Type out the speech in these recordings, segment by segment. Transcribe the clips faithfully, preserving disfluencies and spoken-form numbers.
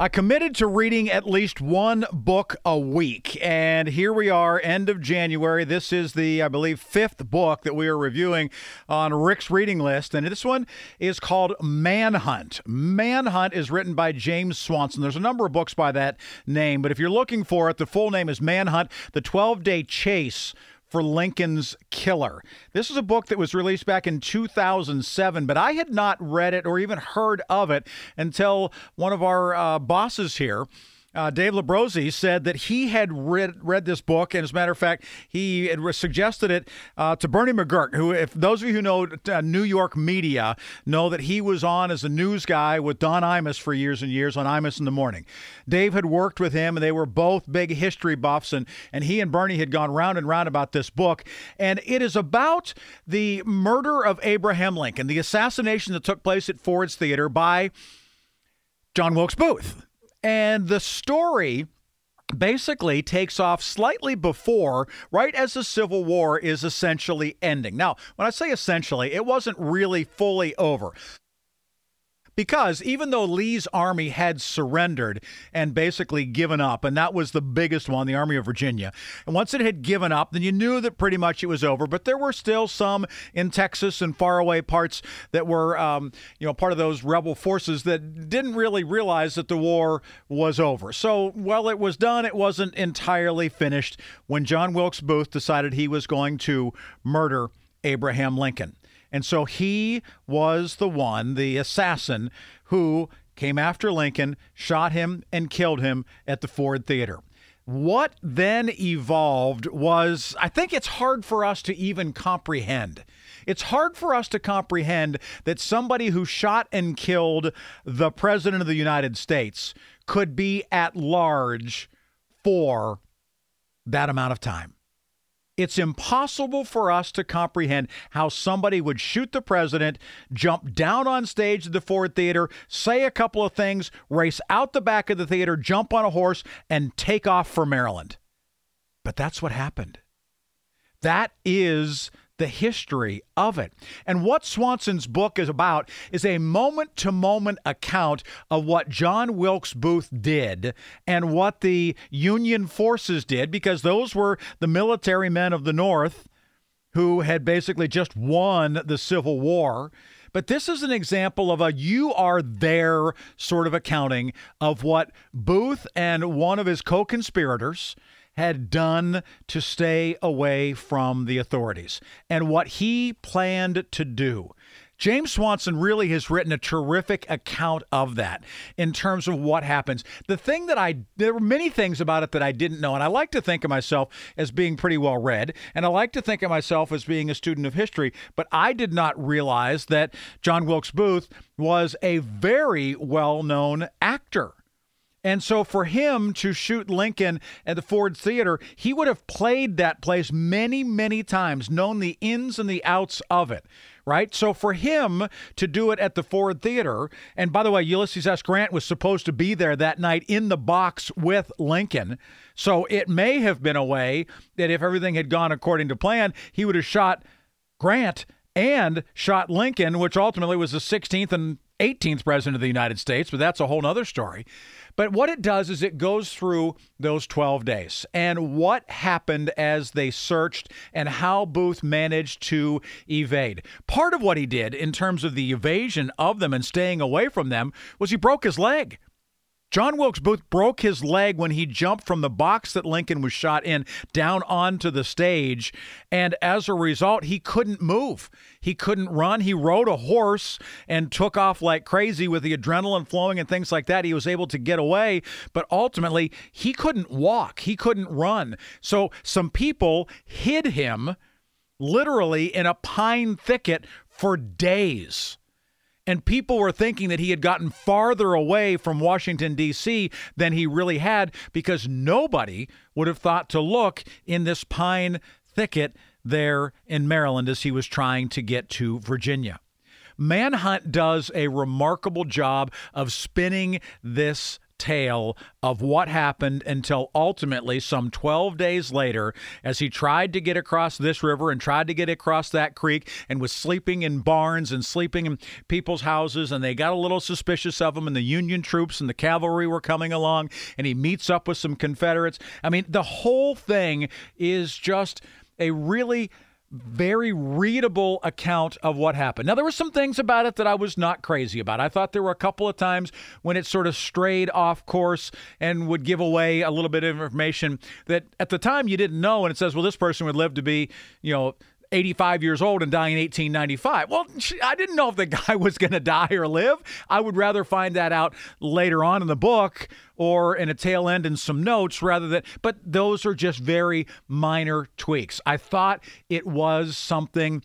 I committed to reading at least one book a week, and here we are, end of January. This is the, I believe, fifth book that we are reviewing on Rick's reading list, and this one is called Manhunt. Manhunt is written by James Swanson. There's a number of books by that name, but if you're looking for it, the full name is Manhunt, The twelve-Day Chase for Lincoln's Killer. This is a book that was released back in two thousand seven, but I had not read it or even heard of it until one of our uh, bosses here, uh, Dave Labrosi, said that he had read read this book, and as a matter of fact, he had suggested it uh, to Bernie McGurk, who, if those of you who know uh, New York media, know that he was on as a news guy with Don Imus for years and years on Imus in the Morning. Dave had worked with him, and they were both big history buffs, and, and he and Bernie had gone round and round about this book, and it is about the murder of Abraham Lincoln, the assassination that took place at Ford's Theater by John Wilkes Booth. And the story basically takes off slightly before, right as the Civil War is essentially ending. Now, when I say essentially, it wasn't really fully over, because even though Lee's army had surrendered and basically given up, and that was the biggest one, the Army of Virginia, and once it had given up, then you knew that pretty much it was over. But there were still some in Texas and faraway parts that were, um, you know, part of those rebel forces that didn't really realize that the war was over. So while it was done, it wasn't entirely finished when John Wilkes Booth decided he was going to murder Abraham Lincoln. And so he was the one, the assassin, who came after Lincoln, shot him, and killed him at the Ford Theater. What then evolved was, I think it's hard for us to even comprehend. It's hard for us to comprehend that somebody who shot and killed the President of the United States could be at large for that amount of time. It's impossible for us to comprehend how somebody would shoot the president, jump down on stage at the Ford Theater, say a couple of things, race out the back of the theater, jump on a horse, and take off for Maryland. But that's what happened. That is the history of it. And what Swanson's book is about is a moment-to-moment account of what John Wilkes Booth did and what the Union forces did, because those were the military men of the North who had basically just won the Civil War. But this is an example of a you are there sort of accounting of what Booth and one of his co-conspirators had done to stay away from the authorities and what he planned to do. James Swanson really has written a terrific account of that in terms of what happens. The thing that I, there were many things about it that I didn't know, and I like to think of myself as being pretty well read, and I like to think of myself as being a student of history, but I did not realize that John Wilkes Booth was a very well-known actor. And so for him to shoot Lincoln at the Ford Theater, he would have played that place many, many times, known the ins and the outs of it, right? So for him to do it at the Ford Theater, and by the way, Ulysses S. Grant was supposed to be there that night in the box with Lincoln, so it may have been a way that if everything had gone according to plan, he would have shot Grant and shot Lincoln, which ultimately was the sixteenth and eighteenth president of the United States, but that's a whole nother story. But what it does is it goes through those twelve days and what happened as they searched and how Booth managed to evade. Part of what he did in terms of the evasion of them and staying away from them was he broke his leg. John Wilkes Booth broke his leg when he jumped from the box that Lincoln was shot in down onto the stage, and as a result, he couldn't move. He couldn't run. He rode a horse and took off like crazy with the adrenaline flowing and things like that. He was able to get away, but ultimately, he couldn't walk. He couldn't run. So some people hid him literally in a pine thicket for days. And people were thinking that he had gotten farther away from Washington, D C than he really had, because nobody would have thought to look in this pine thicket there in Maryland as he was trying to get to Virginia. Manhunt does a remarkable job of spinning this tale of what happened until ultimately some twelve days later, as he tried to get across this river and tried to get across that creek and was sleeping in barns and sleeping in people's houses, and they got a little suspicious of him, and the Union troops and the cavalry were coming along, and he meets up with some Confederates. I mean, the whole thing is just a really very readable account of what happened. Now, there were some things about it that I was not crazy about. I thought there were a couple of times when it sort of strayed off course and would give away a little bit of information that at the time you didn't know, and it says, well, this person would live to be, you know, eighty-five years old and die in eighteen ninety-five. Well, I didn't know if the guy was going to die or live. I would rather find that out later on in the book or in a tail end in some notes rather than, but those are just very minor tweaks. I thought it was something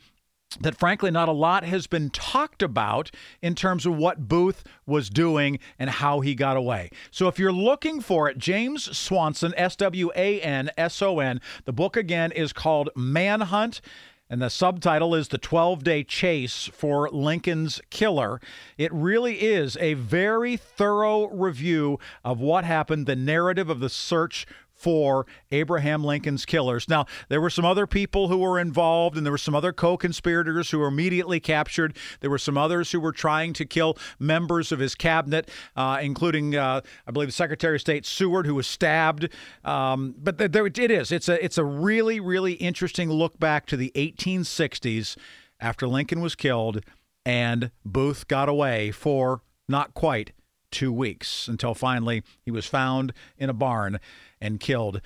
that, frankly, not a lot has been talked about in terms of what Booth was doing and how he got away. So if you're looking for it, James Swanson, S W A N S O N, the book again is called Manhunt, and the subtitle is The twelve-Day Chase for Lincoln's Killer. It really is a very thorough review of what happened, the narrative of the search for Abraham Lincoln's killers. Now, there were some other people who were involved, and there were some other co-conspirators who were immediately captured. There were some others who were trying to kill members of his cabinet, uh, including, uh, I believe, the Secretary of State Seward, who was stabbed. Um, but there, there, it is. It's a, it's a really, really interesting look back to the eighteen sixties after Lincoln was killed and Booth got away for not quite two weeks until finally he was found in a barn and killed.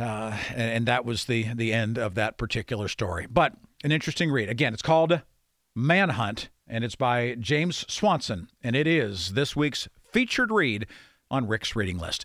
Uh, and, and that was the, the end of that particular story. But an interesting read. Again, it's called Manhunt, and it's by James Swanson. And it is this week's featured read on Rick's Reading List.